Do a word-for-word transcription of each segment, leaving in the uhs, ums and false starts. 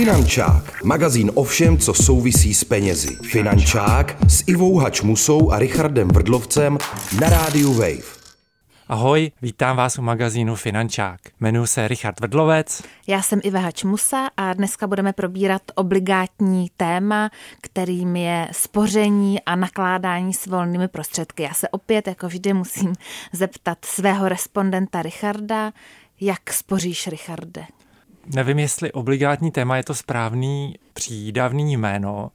Finančák, magazín o všem, co souvisí s penězi. Finančák s Ivou Hadj Moussou a Richardem Vrdlovcem na rádiu Wave. Ahoj, vítám vás u magazínu Finančák. Jmenuji se Richard Vrdlovec. Já jsem Iva Hadj Moussa a dneska budeme probírat obligátní téma, kterým je spoření a nakládání s volnými prostředky. Já se opět, jako vždy, musím zeptat svého respondenta Richarda, jak spoříš, Richarde? Nevím, jestli obligátní téma je to správný přídavný jméno,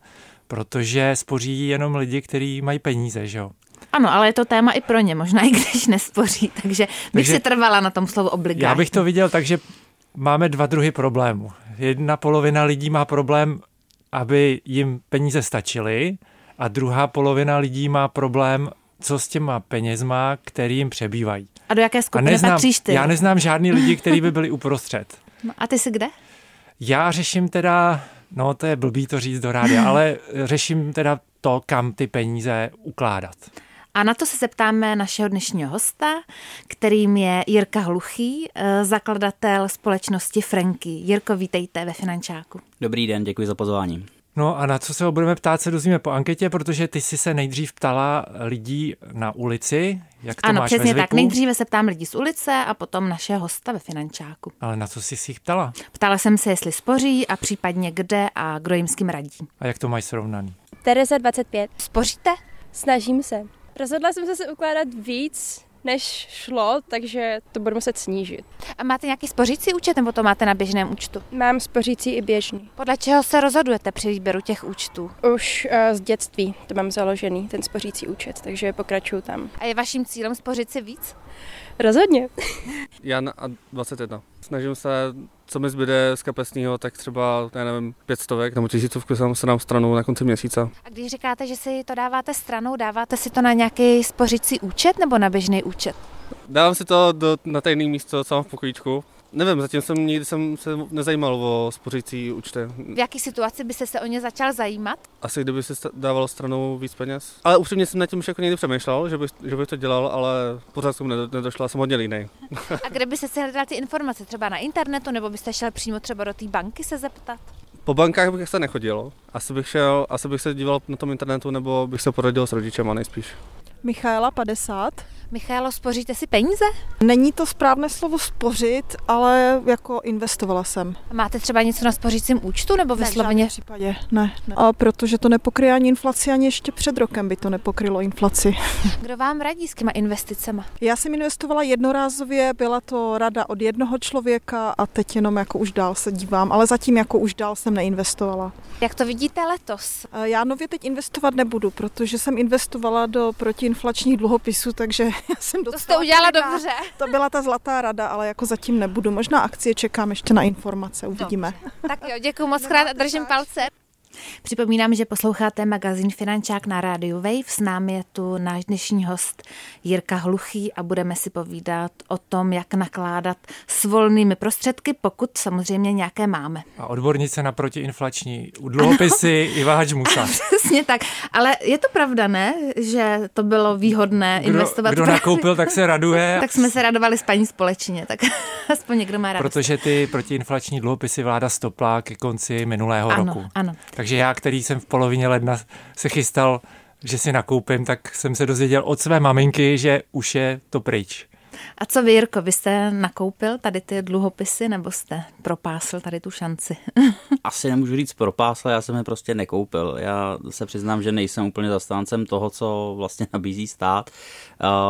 protože spoří jenom lidi, kteří mají peníze, že jo? Ano, ale je to téma i pro ně, možná i když nespoří, takže bych si trvala na tom slovu obligátní. Já bych to viděl, takže máme dva druhy problémů. Jedna polovina lidí má problém, aby jim peníze stačily, a druhá polovina lidí má problém, co s těma penězma, který jim přebývají. A do jaké skupiny patříš ty? Já neznám žádný lidi, kteří by byli uprostřed. No a ty jsi kde? Já řeším teda, no to je blbý to říct do rádia, ale řeším teda to, kam ty peníze ukládat. A na to se zeptáme našeho dnešního hosta, kterým je Jirka Hluchý, zakladatel společnosti Frenky. Jirko, vítejte ve Finančáku. Dobrý den, děkuji za pozvání. No a na co se ho budeme ptát, se dozvíme po anketě, protože ty jsi se nejdřív ptala lidí na ulici, jak to ano, máš ve zvyku. Ano, přesně tak. Nejdříve se ptám lidí z ulice a potom naše hosta ve Finančáku. Ale na co jsi si jich ptala? Ptala jsem se, jestli spoří a případně kde a kdo jim s kým radí. A jak to máš srovnaný? Tereza dvacet pět. Spoříte? Snažím se. Rozhodla jsem se se ukládat víc, než šlo, takže to budu muset snížit. A máte nějaký spořící účet, nebo to máte na běžném účtu? Mám spořící i běžný. Podle čeho se rozhodujete při výběru těch účtů? Už uh, z dětství to mám založený, ten spořící účet, takže pokračuju tam. A je vaším cílem spořit si víc? Rozhodně. Já na dvacet jedna. Snažím se, co mi zbyde z kapesního, tak třeba, já nevím, pět stovek nebo tisícovku se dám stranou na konci měsíce. A když říkáte, že si to dáváte stranou, dáváte si to na nějaký spořící účet nebo na běžný účet? Dávám si to do, na tajný místo, co mám v pokojíčku. Nevím, zatím jsem nikdy jsem se nezajímal o spořící účty. V jaké situaci byste se o ně začal zajímat? Asi kdyby se dával stranou víc peněz. Ale upřímně jsem nad tím už jako někdy přemýšlel, že bych, že bych to dělal, ale pořád jsem nedošla, jsem hodně línej. A kde byste si hledal ty informace? Třeba na internetu, nebo byste šel přímo třeba do té banky se zeptat? Po bankách bych se nechodil. Asi bych šel, asi bych se díval na tom internetu, nebo bych se poradil s rodičem, a nejspíš. Michaela padesát. Michaelo, spoříte si peníze? Není to správné slovo spořit, ale jako investovala jsem. A máte třeba něco na spořícím účtu, nebo vysloveně? Ne, v případě ne, ne. A protože to nepokryje ani inflaci, ani ještě před rokem by to nepokrylo inflaci. Kdo vám radí s těma investicema? Já jsem investovala jednorázově, byla to rada od jednoho člověka a teď jenom jako už dál se dívám, ale zatím jako už dál jsem neinvestovala. Jak to vidíte letos? Já nově teď investovat nebudu, protože jsem investovala do protiinflačních dluhopisů, takže já jsem to jste udělala teda, dobře. To byla ta zlatá rada, ale jako zatím nebudu. Možná akcie, čekám ještě na informace, uvidíme. Dobře. Tak jo, děkuju moc krát a držím palce. Připomínám, že posloucháte magazín Finančák na rádiu Wave. S námi je tu náš dnešní host Jirka Hluchý a budeme si povídat o tom, jak nakládat s volnými prostředky, pokud samozřejmě nějaké máme. A odbornice na protiinflační dluhopisy Iva Hadj Moussa. Přesně tak, ale je to pravda, ne, že to bylo výhodné kdo, investovat. Kdo právě nakoupil, tak se raduje. Tak jsme se radovali s paní společně, tak aspoň někdo má radost. Protože ty protiinflační dluhopisy vláda stopla ke konci minulého ano, roku. Ano. Takže já, který jsem v polovině ledna se chystal, že si nakoupím, tak jsem se dozvěděl od své maminky, že už je to pryč. A co vy, Jirko, vy jste nakoupil tady ty dluhopisy, nebo jste propásl tady tu šanci? Asi nemůžu říct propásl, já jsem je prostě nekoupil. Já se přiznám, že nejsem úplně zastáncem toho, co vlastně nabízí stát,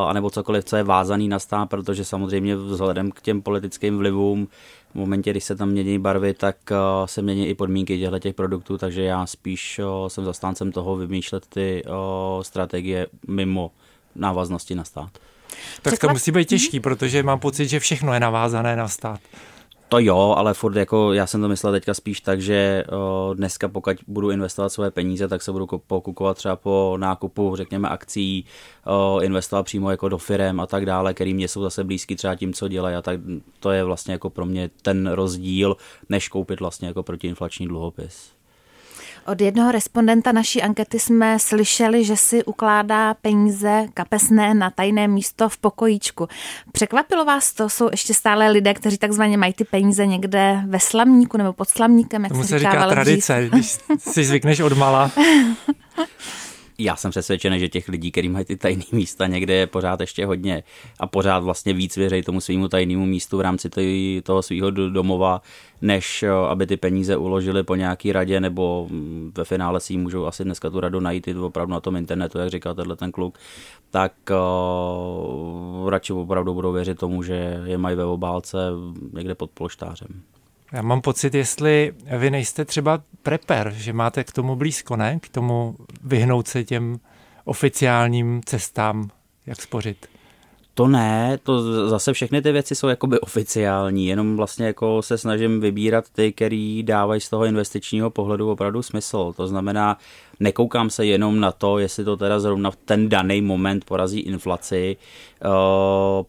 anebo cokoliv, co je vázaný na stát, protože samozřejmě vzhledem k těm politickým vlivům, v momentě, když se tam mění barvy, tak se mění i podmínky těchto těch produktů, takže já spíš jsem zastáncem toho vymýšlet ty strategie mimo návaznosti na stát. Tak to musí být těžký, protože mám pocit, že všechno je navázané na stát. To jo, ale furt jako já jsem to myslel teďka spíš tak, že dneska pokud budu investovat své peníze, tak se budu pokukovat třeba po nákupu, řekněme, akcí, investovat přímo jako do firem a tak dále, který mě jsou zase blízky třeba tím, co dělají, a tak to je vlastně jako pro mě ten rozdíl, než koupit vlastně jako protiinflační dluhopis. Od jednoho respondenta naší ankety jsme slyšeli, že si ukládá peníze kapesné na tajné místo v pokojíčku. Překvapilo vás to? Jsou ještě stále lidé, kteří takzvaně mají ty peníze někde ve slamníku nebo pod slamníkem, jak tomu se říká, říká tradice, dřív. Když si zvykneš od mala. Já jsem přesvědčený, že těch lidí, kteří mají ty tajné místa, někde je pořád ještě hodně a pořád vlastně víc věří tomu svýmu tajnému místu v rámci toho svýho domova, než aby ty peníze uložili po nějaký radě, nebo ve finále si můžou asi dneska tu radu najít opravdu na tom internetu, jak říká tenhle ten kluk, tak uh, radši opravdu budou věřit tomu, že je mají ve obálce někde pod polštářem. Já mám pocit, jestli vy nejste třeba prepper, že máte k tomu blízko, ne? K tomu vyhnout se těm oficiálním cestám, jak spořit. To ne, to zase všechny ty věci jsou jakoby oficiální, jenom vlastně jako se snažím vybírat ty, který dávají z toho investičního pohledu opravdu smysl. To znamená, nekoukám se jenom na to, jestli to teda zrovna v ten daný moment porazí inflaci,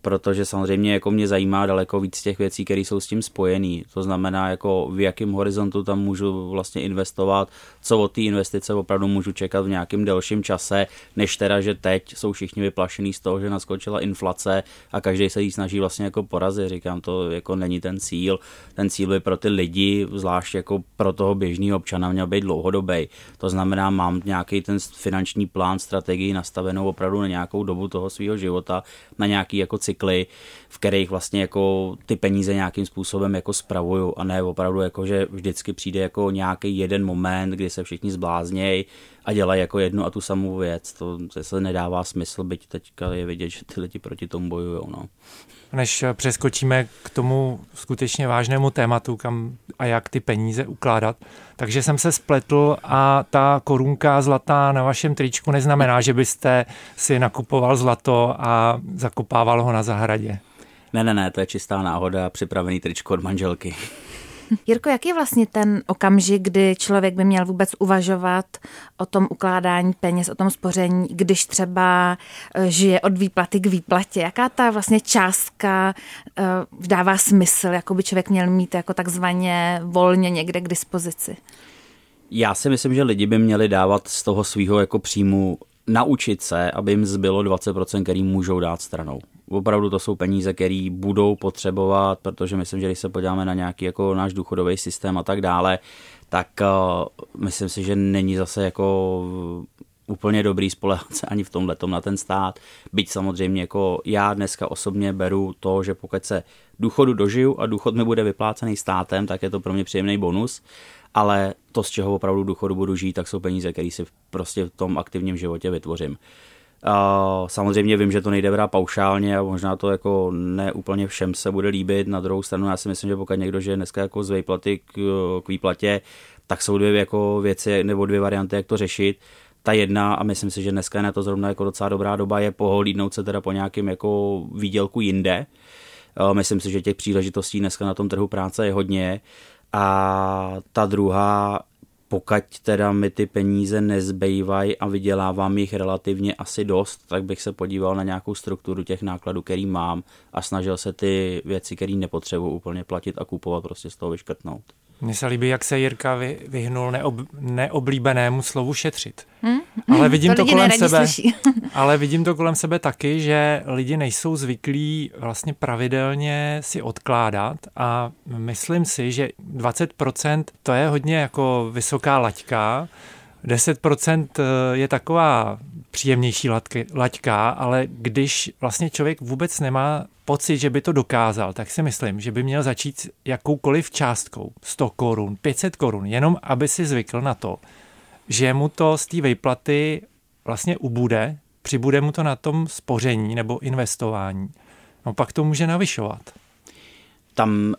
protože samozřejmě jako mě zajímá daleko víc těch věcí, které jsou s tím spojené. To znamená, jako v jakém horizontu tam můžu vlastně investovat, co od té investice opravdu můžu čekat v nějakém delším čase, než teda, že teď jsou všichni vyplašený z toho, že naskočila inflace a každý se jí snaží vlastně jako porazit. Říkám, to jako není ten cíl. Ten cíl je pro ty lidi, zvlášť jako pro toho běžného občana, měl být dlouhodobý. To znamená, mám nějaký ten finanční plán, strategii nastavenou opravdu na nějakou dobu toho svého života, na nějaký jako cykly, v kterých vlastně jako ty peníze nějakým způsobem jako spravuju, a ne opravdu jako, že vždycky přijde jako nějaký jeden moment, kdy se všichni zbláznějí a dělají jako jednu a tu samou věc. To se nedává smysl, byť teďka je vidět, že ty lidi proti tomu bojujou. No. Než přeskočíme k tomu skutečně vážnému tématu, kam a jak ty peníze ukládat. Takže jsem se spletl a ta korunka zlatá na vašem tričku neznamená, že byste si nakupoval zlato a zakopával ho na zahradě. Ne, ne, ne, to je čistá náhoda, připravený tričko od manželky. Jirko, jak je vlastně ten okamžik, kdy člověk by měl vůbec uvažovat o tom ukládání peněz, o tom spoření, když třeba žije od výplaty k výplatě? Jaká ta vlastně částka dává smysl, jako by člověk měl mít jako takzvaně volně někde k dispozici? Já si myslím, že lidi by měli dávat z toho svého jako příjmu, naučit se, aby jim zbylo dvacet procent, který můžou dát stranou. Opravdu to jsou peníze, které budou potřebovat, protože myslím, že když se podíváme na nějaký jako náš důchodový systém a tak dále, tak uh, myslím si, že není zase jako úplně dobrý spoléhat se ani v tomhletom na ten stát. Byť samozřejmě jako já dneska osobně beru to, že pokud se důchodu dožiju a důchod mi bude vyplácený státem, tak je to pro mě příjemný bonus, ale to, z čeho opravdu důchodu budu žít, tak jsou peníze, které si prostě v tom aktivním životě vytvořím. Uh, samozřejmě vím, že to nejde brát paušálně a možná to jako ne úplně všem se bude líbit. Na druhou stranu já si myslím, že pokud někdo žije dneska jako z výplaty k, k výplatě, tak jsou dvě jako věci nebo dvě varianty, jak to řešit. Ta jedna, a myslím si, že dneska je na to zrovna jako docela dobrá doba, je pohlídnout se teda po nějakém jako výdělku jinde. Uh, myslím si, že těch příležitostí dneska na tom trhu práce je hodně. A ta druhá, pokud teda mi ty peníze nezbývají a vydělávám jich relativně asi dost, tak bych se podíval na nějakou strukturu těch nákladů, který mám, a snažil se ty věci, které nepotřebuji úplně platit a kupovat, prostě z toho vyškrtnout. Mně se líbí, jak se Jirka vyhnul neob, neoblíbenému slovu šetřit. Hmm? Ale vidím to, to kolem sebe. Ale vidím to kolem sebe taky, že lidi nejsou zvyklí vlastně pravidelně si odkládat, a myslím si, že dvacet procent to je hodně jako vysoká laťka, deset procent je taková příjemnější laťka, ale když vlastně člověk vůbec nemá pocit, že by to dokázal, tak si myslím, že by měl začít jakoukoliv částkou, sto korun, pět set korun, jenom aby si zvykl na to, že mu to z té výplaty vlastně ubude, přibude mu to na tom spoření nebo investování. No pak to může navyšovat. Tam,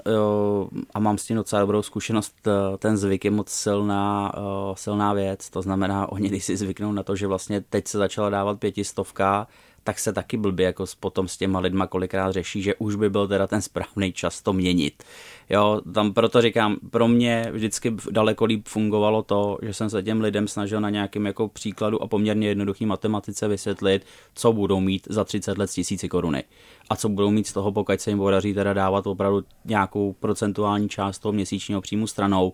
a mám s tím docela dobrou zkušenost, ten zvyk je moc silná, silná věc. To znamená, oni když si zvyknou na to, že vlastně teď se začala dávat pětistovka, tak se taky blbě jako potom s těma lidma kolikrát řeší, že už by byl teda ten správný čas to měnit. Jo, tam proto říkám, pro mě vždycky daleko líp fungovalo to, že jsem se těm lidem snažil na nějakém jako příkladu a poměrně jednoduchý matematice vysvětlit, co budou mít za třicet let z tisíci koruny. A co budou mít z toho, pokud se jim podaří teda dávat opravdu nějakou procentuální část toho měsíčního příjmu stranou.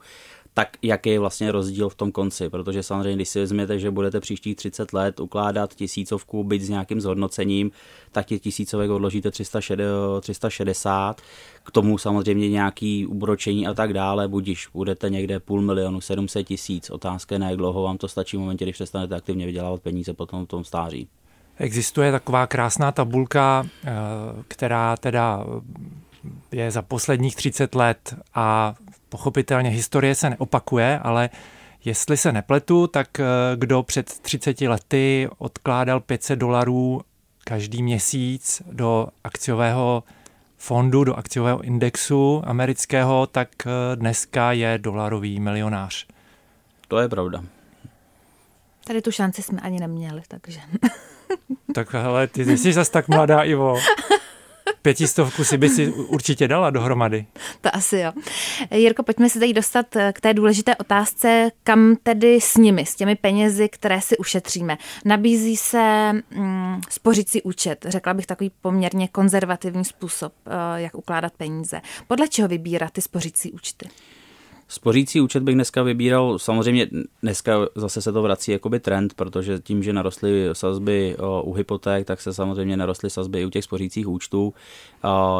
tak jaký je vlastně rozdíl v tom konci, protože samozřejmě, když si vezmete, že budete příštích třicet let ukládat tisícovku, byť s nějakým zhodnocením, tak těch tisícovek odložíte tři sta šedesát, k tomu samozřejmě nějaký ubročení a tak dále, budiž budete někde půl milionu, sedm set tisíc, otázka je, na jak dlouho vám to stačí v momentě, když přestanete aktivně vydělávat peníze potom v tom stáří. Existuje taková krásná tabulka, která teda je za posledních třicet let a pochopitelně historie se neopakuje, ale jestli se nepletu, tak kdo před třiceti lety odkládal pět set dolarů každý měsíc do akciového fondu, do akciového indexu amerického, tak dneska je dolarový milionář. To je pravda. Tady tu šanci jsme ani neměli, takže... Tak hele, ty jsi zas tak mladá, Ivo. Pětistovku si by si určitě dala dohromady. To asi jo. Jirko, pojďme se teď dostat k té důležité otázce, kam tedy s nimi, s těmi penězi, které si ušetříme. Nabízí se mm, spořící účet, řekla bych takový poměrně konzervativní způsob, jak ukládat peníze. Podle čeho vybírat ty spořící účty? Spořící účet bych dneska vybíral, samozřejmě dneska zase se to vrací jakoby trend, protože tím, že narostly sazby u hypoték, tak se samozřejmě narostly sazby i u těch spořících účtů.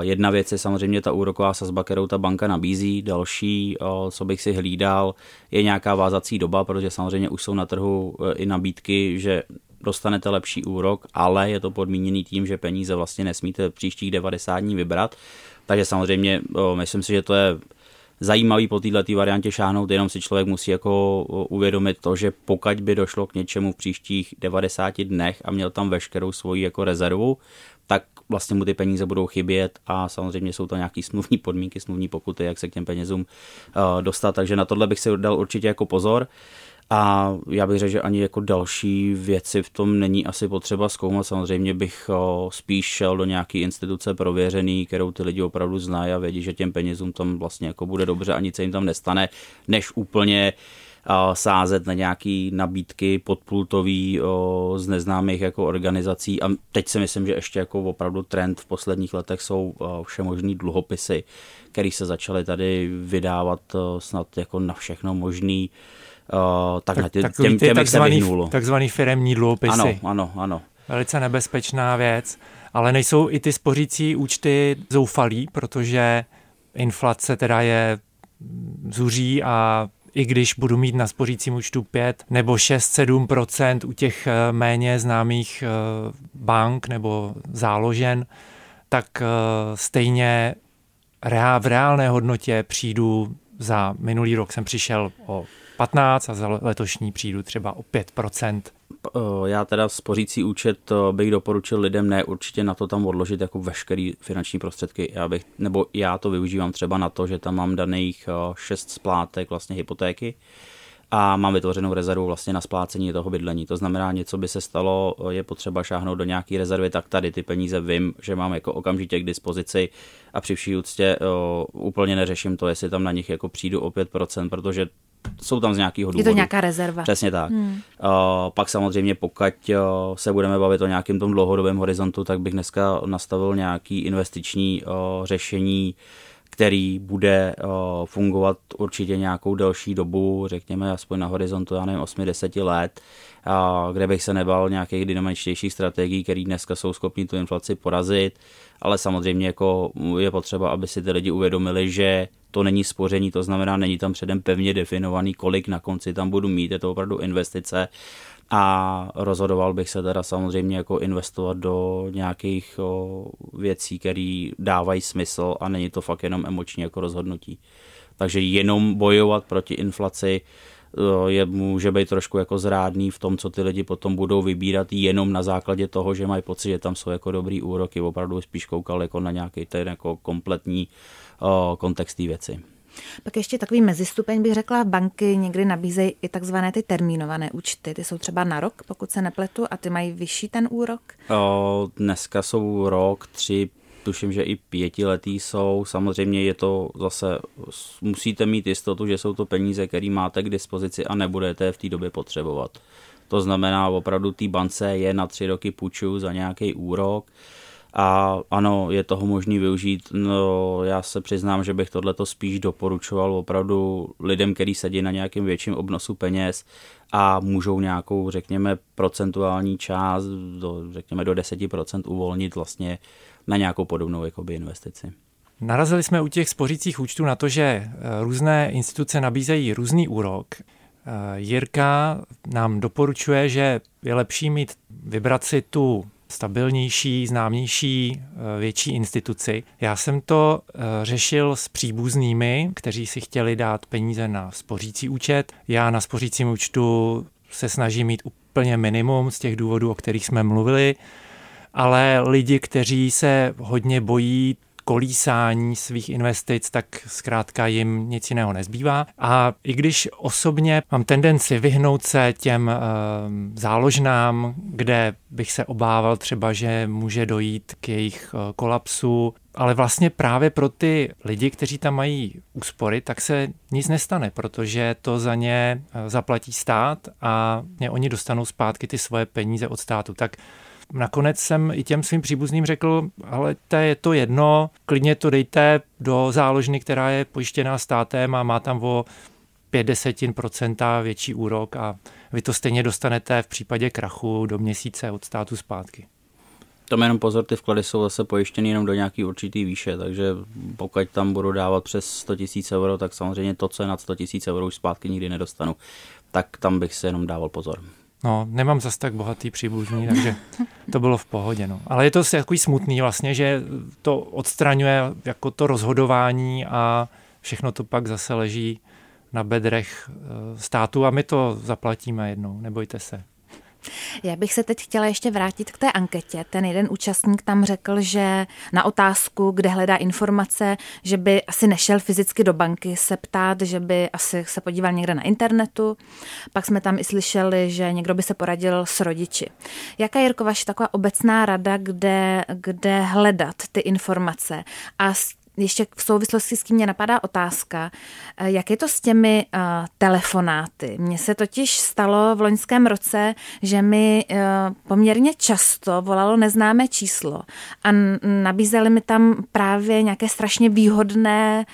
Jedna věc je samozřejmě ta úroková sazba, kterou ta banka nabízí, další, co bych si hlídal, je nějaká vázací doba, protože samozřejmě už jsou na trhu i nabídky, že dostanete lepší úrok, ale je to podmíněný tím, že peníze vlastně nesmíte příštích devadesát dní vybrat, takže samozřejmě myslím si, že to je zajímavý po této variantě šáhnout, jenom si člověk musí jako uvědomit to, že pokud by došlo k něčemu v příštích devadesáti dnech a měl tam veškerou svoji jako rezervu, tak vlastně mu ty peníze budou chybět a samozřejmě jsou tam nějaké smluvní podmínky, smluvní pokuty, jak se k těm penězům dostat, takže na tohle bych si dal určitě jako pozor. A já bych řekl, že ani jako další věci v tom není asi potřeba zkoumat. Samozřejmě bych spíš šel do nějaké instituce prověřený, kterou ty lidi opravdu znají a vědí, že těm penězům tam vlastně jako bude dobře a nic se jim tam nestane, než úplně sázet na nějaké nabídky podpultový z neznámých jako organizací. A teď si myslím, že ještě jako opravdu trend v posledních letech jsou všemožný dluhopisy, které se začaly tady vydávat snad jako na všechno možný. Uh, tak tak, těm, těm, těm takzvaný, takzvaný firemní dluhopisy. Ano, ano, ano. Velice nebezpečná věc, ale nejsou i ty spořící účty zoufalí, protože inflace teda je zuří a i když budu mít na spořícím účtu pět nebo šest sedm procent u těch méně známých bank nebo záložen, tak stejně v reálné hodnotě přijdu, za minulý rok jsem přišel o patnáct a za letošní přijdu třeba o pět procent. Já teda spořící účet bych doporučil lidem ne určitě na to tam odložit jako veškerý finanční prostředky. Já bych, nebo já to využívám třeba na to, že tam mám daných šest splátek vlastně hypotéky a mám vytvořenou rezervu vlastně na splácení toho bydlení. To znamená, něco by se stalo, je potřeba šáhnout do nějaké rezervy, tak tady ty peníze vím, že mám jako okamžitě k dispozici a při vší úctě o, úplně neřeším to, jestli tam na nich jako přijdu o pět procent, protože jsou tam z nějakého důvodu. Je to nějaká rezerva. Přesně tak. Hmm. Uh, pak samozřejmě, pokud uh, se budeme bavit o nějakém tom dlouhodobém horizontu, tak bych dneska nastavil nějaký investiční uh, řešení, který bude uh, fungovat určitě nějakou delší dobu, řekněme aspoň na horizontu, já nevím, osm deset let, uh, kde bych se nebal nějakých dynamičtějších strategií, které dneska jsou schopni tu inflaci porazit, ale samozřejmě jako je potřeba, aby si ty lidi uvědomili, že to není spoření, to znamená, není tam předem pevně definovaný, kolik na konci tam budu mít, je to opravdu investice a rozhodoval bych se teda samozřejmě jako investovat do nějakých o, věcí, které dávají smysl a není to fakt jenom emoční jako rozhodnutí. Takže jenom bojovat proti inflaci je, může být trošku jako zrádný v tom, co ty lidi potom budou vybírat jenom na základě toho, že mají pocit, že tam jsou jako dobrý úroky, opravdu spíš koukal jako na nějaký ten jako kompletní o, kontext té věci. Pak ještě takový mezistupeň bych řekla, banky někdy nabízejí i takzvané ty termínované účty, ty jsou třeba na rok, pokud se nepletu, a ty mají vyšší ten úrok? O, dneska jsou rok, tři, tuším, že i pětiletý jsou, samozřejmě je to zase, musíte mít jistotu, že jsou to peníze, které máte k dispozici a nebudete je v té době potřebovat. To znamená, opravdu té bance je na tři roky půjčuju za nějaký úrok, a ano, je toho možný využít. No, já se přiznám, že bych tohleto spíš doporučoval opravdu lidem, kteří sedí na nějakém větším obnosu peněz a můžou nějakou, řekněme, procentuální část, do, řekněme do deset procent uvolnit vlastně na nějakou podobnou jakoby investici. Narazili jsme u těch spořících účtů na to, že různé instituce nabízejí různý úrok. Jirka nám doporučuje, že je lepší mít, vybrat si tu stabilnější, známější, větší instituci. Já jsem to řešil s příbuznými, kteří si chtěli dát peníze na spořící účet. Já na spořícím účtu se snažím mít úplně minimum z těch důvodů, o kterých jsme mluvili, ale lidi, kteří se hodně bojí kolísání svých investic, tak zkrátka jim nic jiného nezbývá. A i když osobně mám tendenci vyhnout se těm e, záložnám, kde bych se obával třeba, že může dojít k jejich e, kolapsu, ale vlastně právě pro ty lidi, kteří tam mají úspory, tak se nic nestane, protože to za ně zaplatí stát a oni dostanou zpátky ty svoje peníze od státu. Tak nakonec jsem i těm svým příbuzným řekl, ale to je to jedno, klidně to dejte do záložny, která je pojištěná státem a má tam o pět desetin procenta větší úrok a vy to stejně dostanete v případě krachu do měsíce od státu zpátky. Tam jenom pozor, ty vklady jsou zase pojištěny jenom do nějaký určitý výše, takže pokud tam budu dávat přes sto tisíc euro, tak samozřejmě to, co je nad sto tisíc euro, už zpátky nikdy nedostanu. Tak tam bych se jenom dával pozor. No, nemám zas tak bohatý příbuzný, takže to bylo v pohodě. No. Ale je to takový smutný vlastně, že to odstraňuje jako to rozhodování a všechno to pak zase leží na bedrech státu a my to zaplatíme jednou, nebojte se. Já bych se teď chtěla ještě vrátit k té anketě. Ten jeden účastník tam řekl, že na otázku, kde hledá informace, že by asi nešel fyzicky do banky se ptát, že by asi se podíval někde na internetu. Pak jsme tam i slyšeli, že někdo by se poradil s rodiči. Jaká, Jirko, vaše taková obecná rada, kde, kde hledat ty informace? A ještě v souvislosti s tím mě napadá otázka, jak je to s těmi uh, telefonáty. Mně se totiž stalo v loňském roce, že mi uh, poměrně často volalo neznámé číslo a n- nabízeli mi tam právě nějaké strašně výhodné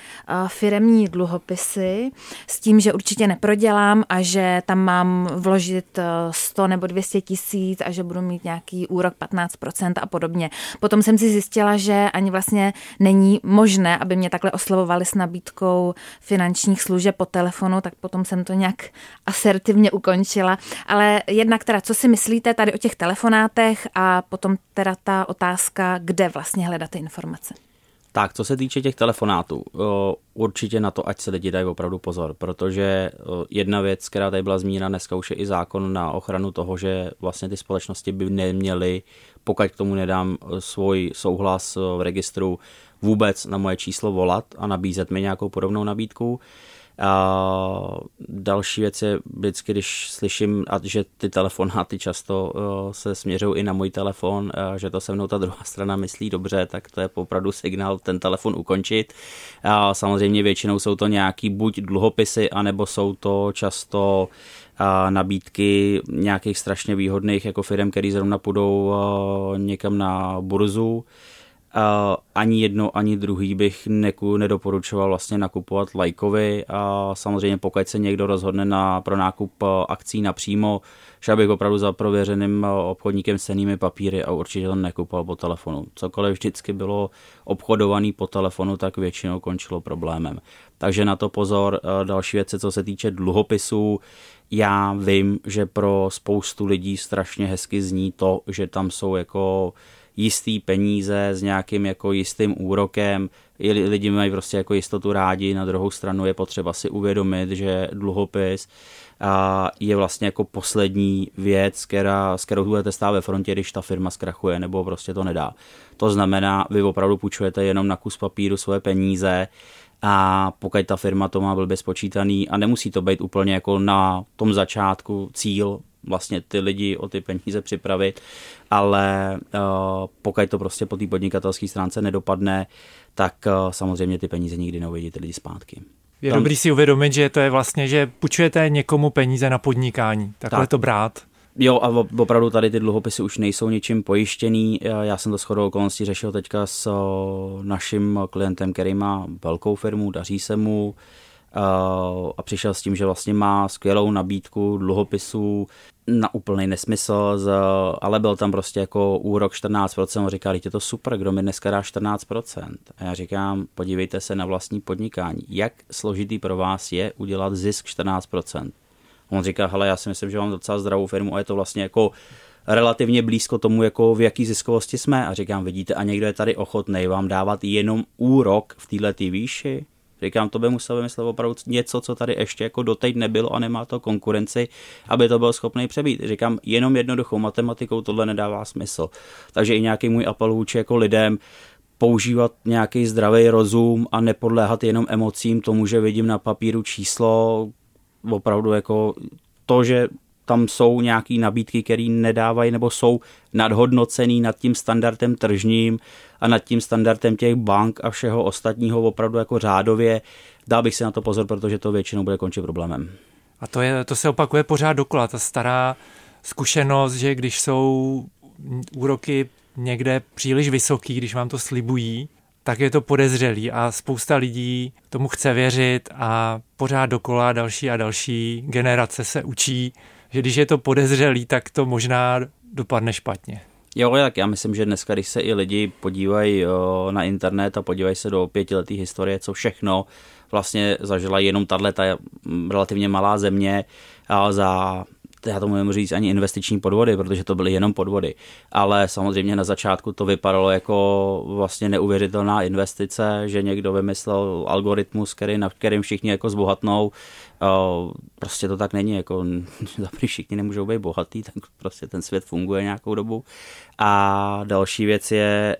uh, firemní dluhopisy s tím, že určitě neprodělám a že tam mám vložit uh, sto nebo dvě stě tisíc a že budu mít nějaký úrok patnáct procent a podobně. Potom jsem si zjistila, že ani vlastně není možné, možné, aby mě takhle oslovovali s nabídkou finančních služeb po telefonu, tak potom jsem to nějak asertivně ukončila. Ale jednak teda, co si myslíte tady o těch telefonátech a potom teda ta otázka, kde vlastně hledat ty informace? Tak, co se týče těch telefonátů, určitě na to, ať se lidi dají opravdu pozor, protože jedna věc, která tady byla zmíněna dneska, už je i zákon na ochranu toho, že vlastně ty společnosti by neměly, pokud k tomu nedám svůj souhlas v registru, vůbec na moje číslo volat a nabízet mi nějakou podobnou nabídku. A další věc je vždycky, když slyším, že ty telefonáty často se směřují i na můj telefon, že to se mnou ta druhá strana myslí dobře, tak to je opravdu signál ten telefon ukončit. A samozřejmě většinou jsou to nějaký buď dluhopisy, anebo jsou to často nabídky nějakých strašně výhodných jako firm, který zrovna půjdou někam na burzu. Uh, ani jedno, ani druhý bych neku, nedoporučoval vlastně nakupovat lajkovi a samozřejmě pokud se někdo rozhodne na, pro nákup akcí napřímo, šel bych opravdu za prověřeným obchodníkem s cennými papíry a určitě to nekupoval po telefonu. Cokoliv vždycky bylo obchodovaný po telefonu, tak většinou končilo problémem. Takže na to pozor. Další věci, co se týče dluhopisů, já vím, že pro spoustu lidí strašně hezky zní to, že tam jsou jako jistý peníze s nějakým jako jistým úrokem. Lidi mají prostě jako jistotu rádi, na druhou stranu je potřeba si uvědomit, že dluhopis je vlastně jako poslední věc, která, s kterou budete stát ve frontě, když ta firma zkrachuje nebo prostě to nedá. To znamená, vy opravdu půjčujete jenom na kus papíru svoje peníze a pokud ta firma to má blbě spočítaný a nemusí to být úplně jako na tom začátku cíl, vlastně ty lidi o ty peníze připravit, ale uh, pokud to prostě po té podnikatelské stránce nedopadne, tak uh, samozřejmě ty peníze nikdy neuvidí ty lidi zpátky. Je Tam... dobrý si uvědomit, že to je vlastně, že půjčujete někomu peníze na podnikání, takhle tak. to brát. Jo, a opravdu tady ty dluhopisy už nejsou ničím pojištěný. Já jsem to shodou okolností řešil teďka s naším klientem, který má velkou firmu, daří se mu, a přišel s tím, že vlastně má skvělou nabídku dluhopisů na úplný nesmysl, ale byl tam prostě jako úrok čtrnáct procent. On říká, teď je to super, kdo mi dneska dá čtrnáct procent. A já říkám, podívejte se na vlastní podnikání. Jak složitý pro vás je udělat zisk čtrnáct procent? On říká, hele, já si myslím, že mám docela zdravou firmu a je to vlastně jako relativně blízko tomu, jako v jaký ziskovosti jsme. A říkám, vidíte, a někdo je tady ochotnej vám dávat jenom úrok v této výši? Říkám, to by musel vymyslet opravdu něco, co tady ještě jako doteď nebylo a nemá to konkurenci, aby to byl schopný přebít. Říkám, jenom jednoduchou matematikou tohle nedává smysl. Takže i nějaký můj apel vůči jako lidem, používat nějaký zdravý rozum a nepodléhat jenom emocím tomu, že vidím na papíru číslo, opravdu jako to, že tam jsou nějaké nabídky, které nedávají nebo jsou nadhodnocený nad tím standardem tržním a nad tím standardem těch bank a všeho ostatního opravdu jako řádově. Dal bych si na to pozor, protože to většinou bude končit problémem. A to, je, to se opakuje pořád dokola, ta stará zkušenost, že když jsou úroky někde příliš vysoký, když vám to slibují, tak je to podezřelý a spousta lidí tomu chce věřit a pořád dokola další a další generace se učí, že když je to podezřelý, tak to možná dopadne špatně. Jo, tak já myslím, že dneska, když se i lidi podívají na internet a podívají se do pětiletý historie, co všechno vlastně zažila jenom tato relativně malá země za... Já to můžu říct ani investiční podvody, protože to byly jenom podvody, ale samozřejmě na začátku to vypadalo jako vlastně neuvěřitelná investice, že někdo vymyslel algoritmus, který, na kterým všichni jako zbohatnou. Prostě to tak není, jako všichni nemůžou být bohatý, tak prostě ten svět funguje nějakou dobu. A další věc je...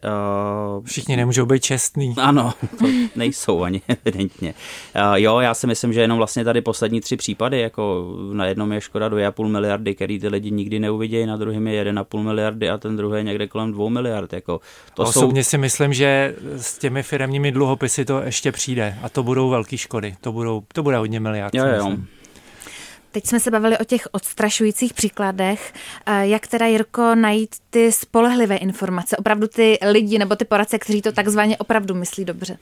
Uh, všichni nemůžou být čestný. Ano, to nejsou ani evidentně. Uh, jo, já si myslím, že jenom vlastně tady poslední tři případy, jako na jednom je škoda dvě a půl miliardy, který ty lidi nikdy neuvidějí, na druhém je jedna a půl miliardy a ten druhý někde kolem dvou miliard. Jako. To osobně jsou... si myslím, že s těmi firemními dluhopisy to ještě přijde a to budou velký škody, to, budou, to bude hodně miliard. Jo, jo. Teď jsme se bavili o těch odstrašujících příkladech. Jak teda, Jirko, najít ty spolehlivé informace? Opravdu ty lidi nebo ty poradce, kteří to takzvaně opravdu myslí dobře?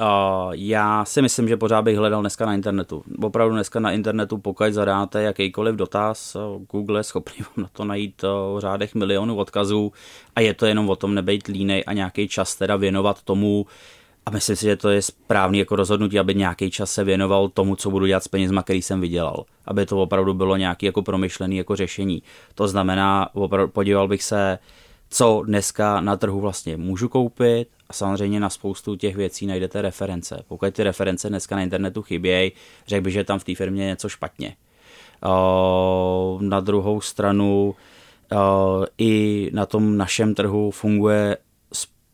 Uh, já si myslím, že pořád bych hledal dneska na internetu. Opravdu dneska na internetu, pokud zadáte jakýkoliv dotaz, Google je schopný vám na to najít v řádech milionů odkazů a je to jenom o tom nebejt línej a nějaký čas teda věnovat tomu. A myslím si, že to je správný jako rozhodnutí, aby nějaký čas se věnoval tomu, co budu dělat s penězma, který jsem vydělal. Aby to opravdu bylo nějaké jako promyšlené jako řešení. To znamená, opravdu podíval bych se, co dneska na trhu vlastně můžu koupit a samozřejmě na spoustu těch věcí najdete reference. Pokud ty reference dneska na internetu chybějí, řekl bych, že tam v té firmě je něco špatně. Na druhou stranu i na tom našem trhu funguje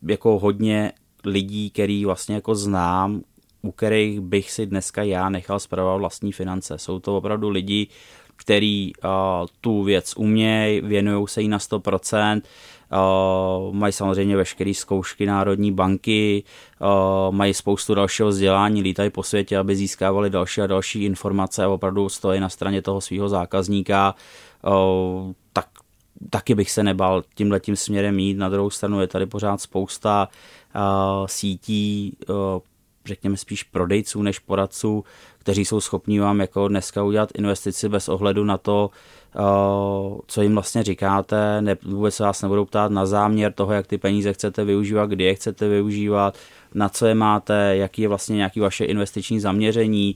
jako hodně lidí, který vlastně jako znám, u kterých bych si dneska já nechal spravovat vlastní finance. Jsou to opravdu lidi, kteří uh, tu věc umějí, věnují se jí na sto procent, uh, mají samozřejmě veškeré zkoušky Národní banky, uh, mají spoustu dalšího vzdělání, lítají po světě, aby získávali další a další informace a opravdu stojí na straně toho svého zákazníka. Uh, tak taky bych se nebal tímhletím směrem jít. Na druhou stranu je tady pořád spousta uh, sítí, uh, řekněme spíš prodejců než poradců, kteří jsou schopní vám jako dneska udělat investici bez ohledu na to, uh, co jim vlastně říkáte. Ne, vůbec se vás nebudou ptát na záměr toho, jak ty peníze chcete využívat, kdy je chcete využívat, na co je máte, jaký je vlastně nějaký vaše investiční zaměření.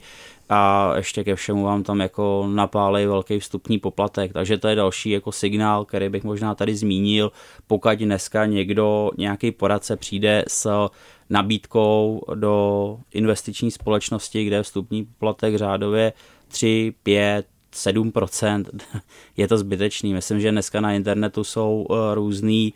A ještě ke všemu vám tam jako napálej velký vstupní poplatek, takže to je další jako signál, který bych možná tady zmínil, pokud dneska někdo, nějaký poradce přijde s nabídkou do investiční společnosti, kde je vstupní poplatek řádově tři, pět, sedm procent, je to zbytečný. Myslím, že dneska na internetu jsou různé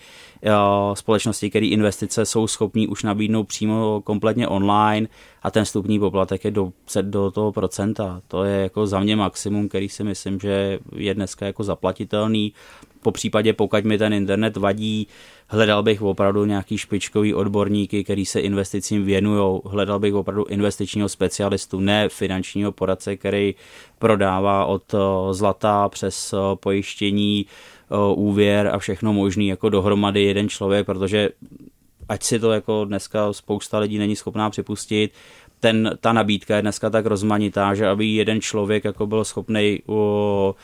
společnosti, které investice jsou schopní už nabídnout přímo kompletně online a ten vstupní poplatek je do, do toho procenta. To je jako za mě maximum, který si myslím, že je dneska jako zaplatitelný popřípadě pokud mi ten internet vadí, hledal bych opravdu nějaký špičkový odborníky, který se investicím věnujou. Hledal bych opravdu investičního specialistu, ne finančního poradce, který prodává od zlata přes pojištění, úvěr a všechno možný jako dohromady jeden člověk, protože ať si to jako dneska spousta lidí není schopná připustit, ten, ta nabídka je dneska tak rozmanitá, že aby jeden člověk jako byl schopnej o,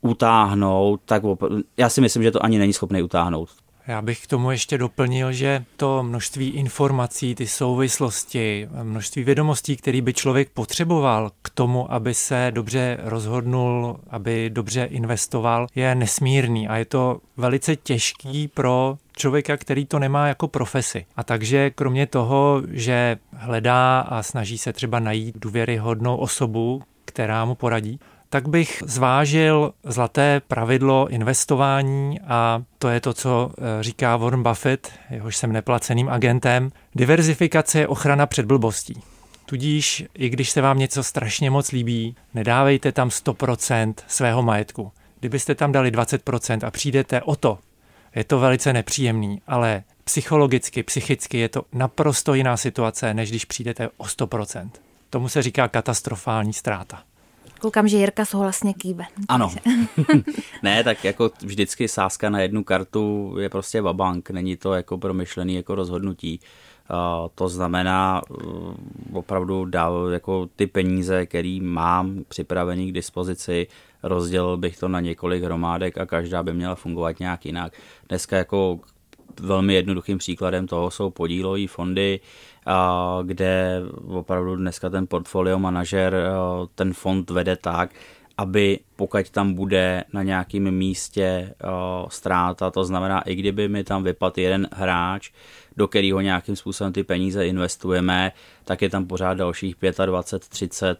utáhnout, tak opr- já si myslím, že to ani není schopný utáhnout. Já bych k tomu ještě doplnil, že to množství informací, ty souvislosti, množství vědomostí, které by člověk potřeboval k tomu, aby se dobře rozhodnul, aby dobře investoval, je nesmírný a je to velice těžký pro člověka, který to nemá jako profesi. A takže kromě toho, že hledá a snaží se třeba najít důvěryhodnou osobu, která mu poradí, tak bych zvážil zlaté pravidlo investování a to je to, co říká Warren Buffett, jehož jsem neplaceným agentem. Diverzifikace je ochrana před blbostí. Tudíž, i když se vám něco strašně moc líbí, nedávejte tam sto procent svého majetku. Kdybyste tam dali dvacet procent a přijdete o to, je to velice nepříjemný, ale psychologicky, psychicky je to naprosto jiná situace, než když přijdete o sto procent. Tomu se říká katastrofální ztráta. Koukám, že Jirka souhlasně kýbe. Ano. Ne, tak jako vždycky sázka na jednu kartu je prostě vabank. Není to jako promyšlený jako rozhodnutí. Uh, to znamená uh, opravdu dál, jako ty peníze, který mám připravený k dispozici, rozdělil bych to na několik hromádek a každá by měla fungovat nějak jinak. Dneska jako velmi jednoduchým příkladem toho jsou podílové fondy, kde opravdu dneska ten portfolio manažer ten fond vede tak, aby pokud tam bude na nějakém místě ztráta, to znamená, i kdyby mi tam vypadl jeden hráč, do kterého nějakým způsobem ty peníze investujeme, tak je tam pořád dalších dvacet pět, třicet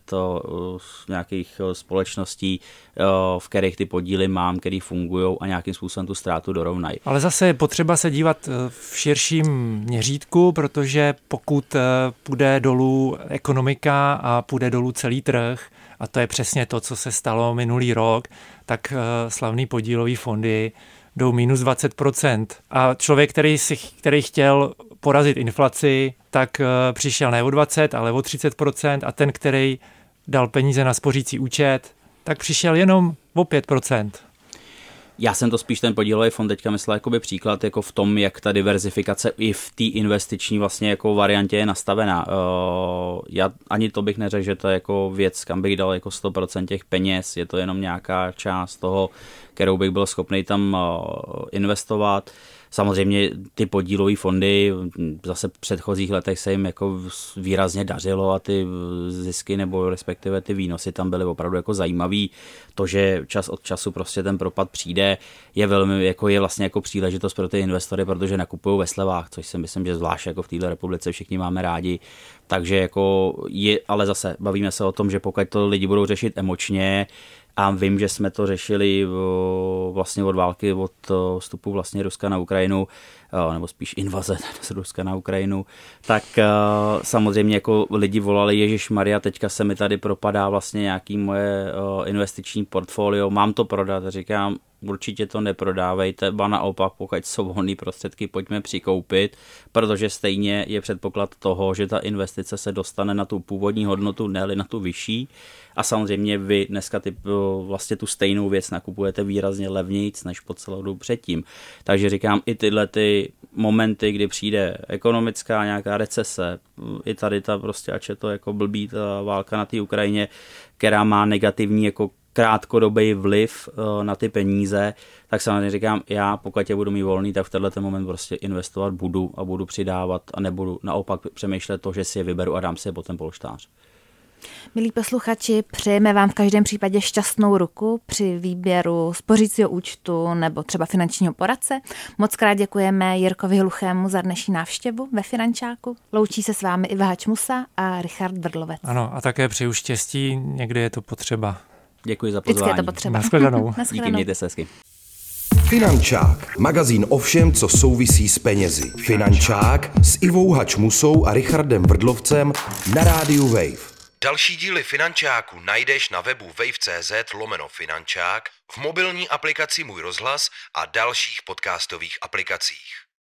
nějakých společností, v kterých ty podíly mám, který fungují a nějakým způsobem tu ztrátu dorovnají. Ale zase je potřeba se dívat v širším měřítku, protože pokud půjde dolů ekonomika a půjde dolů celý trh, a to je přesně to, co se stalo minulý rok, tak slavný podílový fondy jdou minus dvacet procent. A člověk, který, si, který chtěl porazit inflaci, tak přišel ne o dvacet, ale o třicet procent a ten, který dal peníze na spořící účet, tak přišel jenom o pět procent. Já jsem to spíš ten podílový fond teďka myslel jakoby příklad jako v tom, jak ta diverzifikace i v té investiční vlastně jako variantě je nastavená. Já ani to bych neřekl, že to je jako věc, kam bych dal jako sto procent těch peněz, je to jenom nějaká část toho, kterou bych byl schopný tam investovat. Samozřejmě ty podílové fondy zase v předchozích letech se jim jako výrazně dařilo a ty zisky nebo respektive ty výnosy tam byly opravdu jako zajímavý. To, že čas od času prostě ten propad přijde, je velmi jako je vlastně jako příležitost pro ty investory, protože nakupují ve slevách, což si myslím, že zvlášť jako v této republice všichni máme rádi. Takže jako je, ale zase bavíme se o tom, že pokud to lidi budou řešit emočně, a vím, že jsme to řešili vlastně od války, od vstupu vlastně Ruska na Ukrajinu, nebo spíš invaze z Ruska na Ukrajinu, tak samozřejmě jako lidi volali, ježišmarja, teďka se mi tady propadá vlastně nějaký moje investiční portfolio, mám to prodat, říkám, určitě to neprodávejte, ba naopak, pokud jsou volné prostředky, pojďme přikoupit, protože stejně je předpoklad toho, že ta investice se dostane na tu původní hodnotu, ne-li na tu vyšší. A samozřejmě vy dneska ty, vlastně tu stejnou věc nakupujete výrazně levnějc než po celou dobu předtím. Takže říkám, i tyhle ty momenty, kdy přijde ekonomická nějaká recese, i tady ta prostě, ač je to jako blbý ta válka na té Ukrajině, která má negativní jako krátkodobý vliv na ty peníze, tak samozřejmě říkám, já pokud je budu mít volný, tak v tenhle moment prostě investovat budu a budu přidávat a nebudu naopak přemýšlet to, že si je vyberu a dám si je potom polštář. Milí posluchači, přejeme vám v každém případě šťastnou ruku při výběru spořícího účtu nebo třeba finančního poradce. Mockrát děkujeme Jirkovi Hluchému za dnešní návštěvu ve Finančáku. Loučí se s vámi Iva Hadj Moussa a Richard Vrdlovec. Ano, a také přeju štěstí, někdy je to potřeba. Děkuji za pozvání. Vždycky je to potřeba. Naschledanou. Díky, mějte se hezky. Finančák, magazín o všem, co souvisí s penězi. Finančák s Ivou Hadj Moussou a Richardem Vrdlovcem na rádiu Wave. Další díly Finančáku najdeš na webu wave.cz lomeno Finančák, v mobilní aplikaci Můj rozhlas a dalších podcastových aplikacích.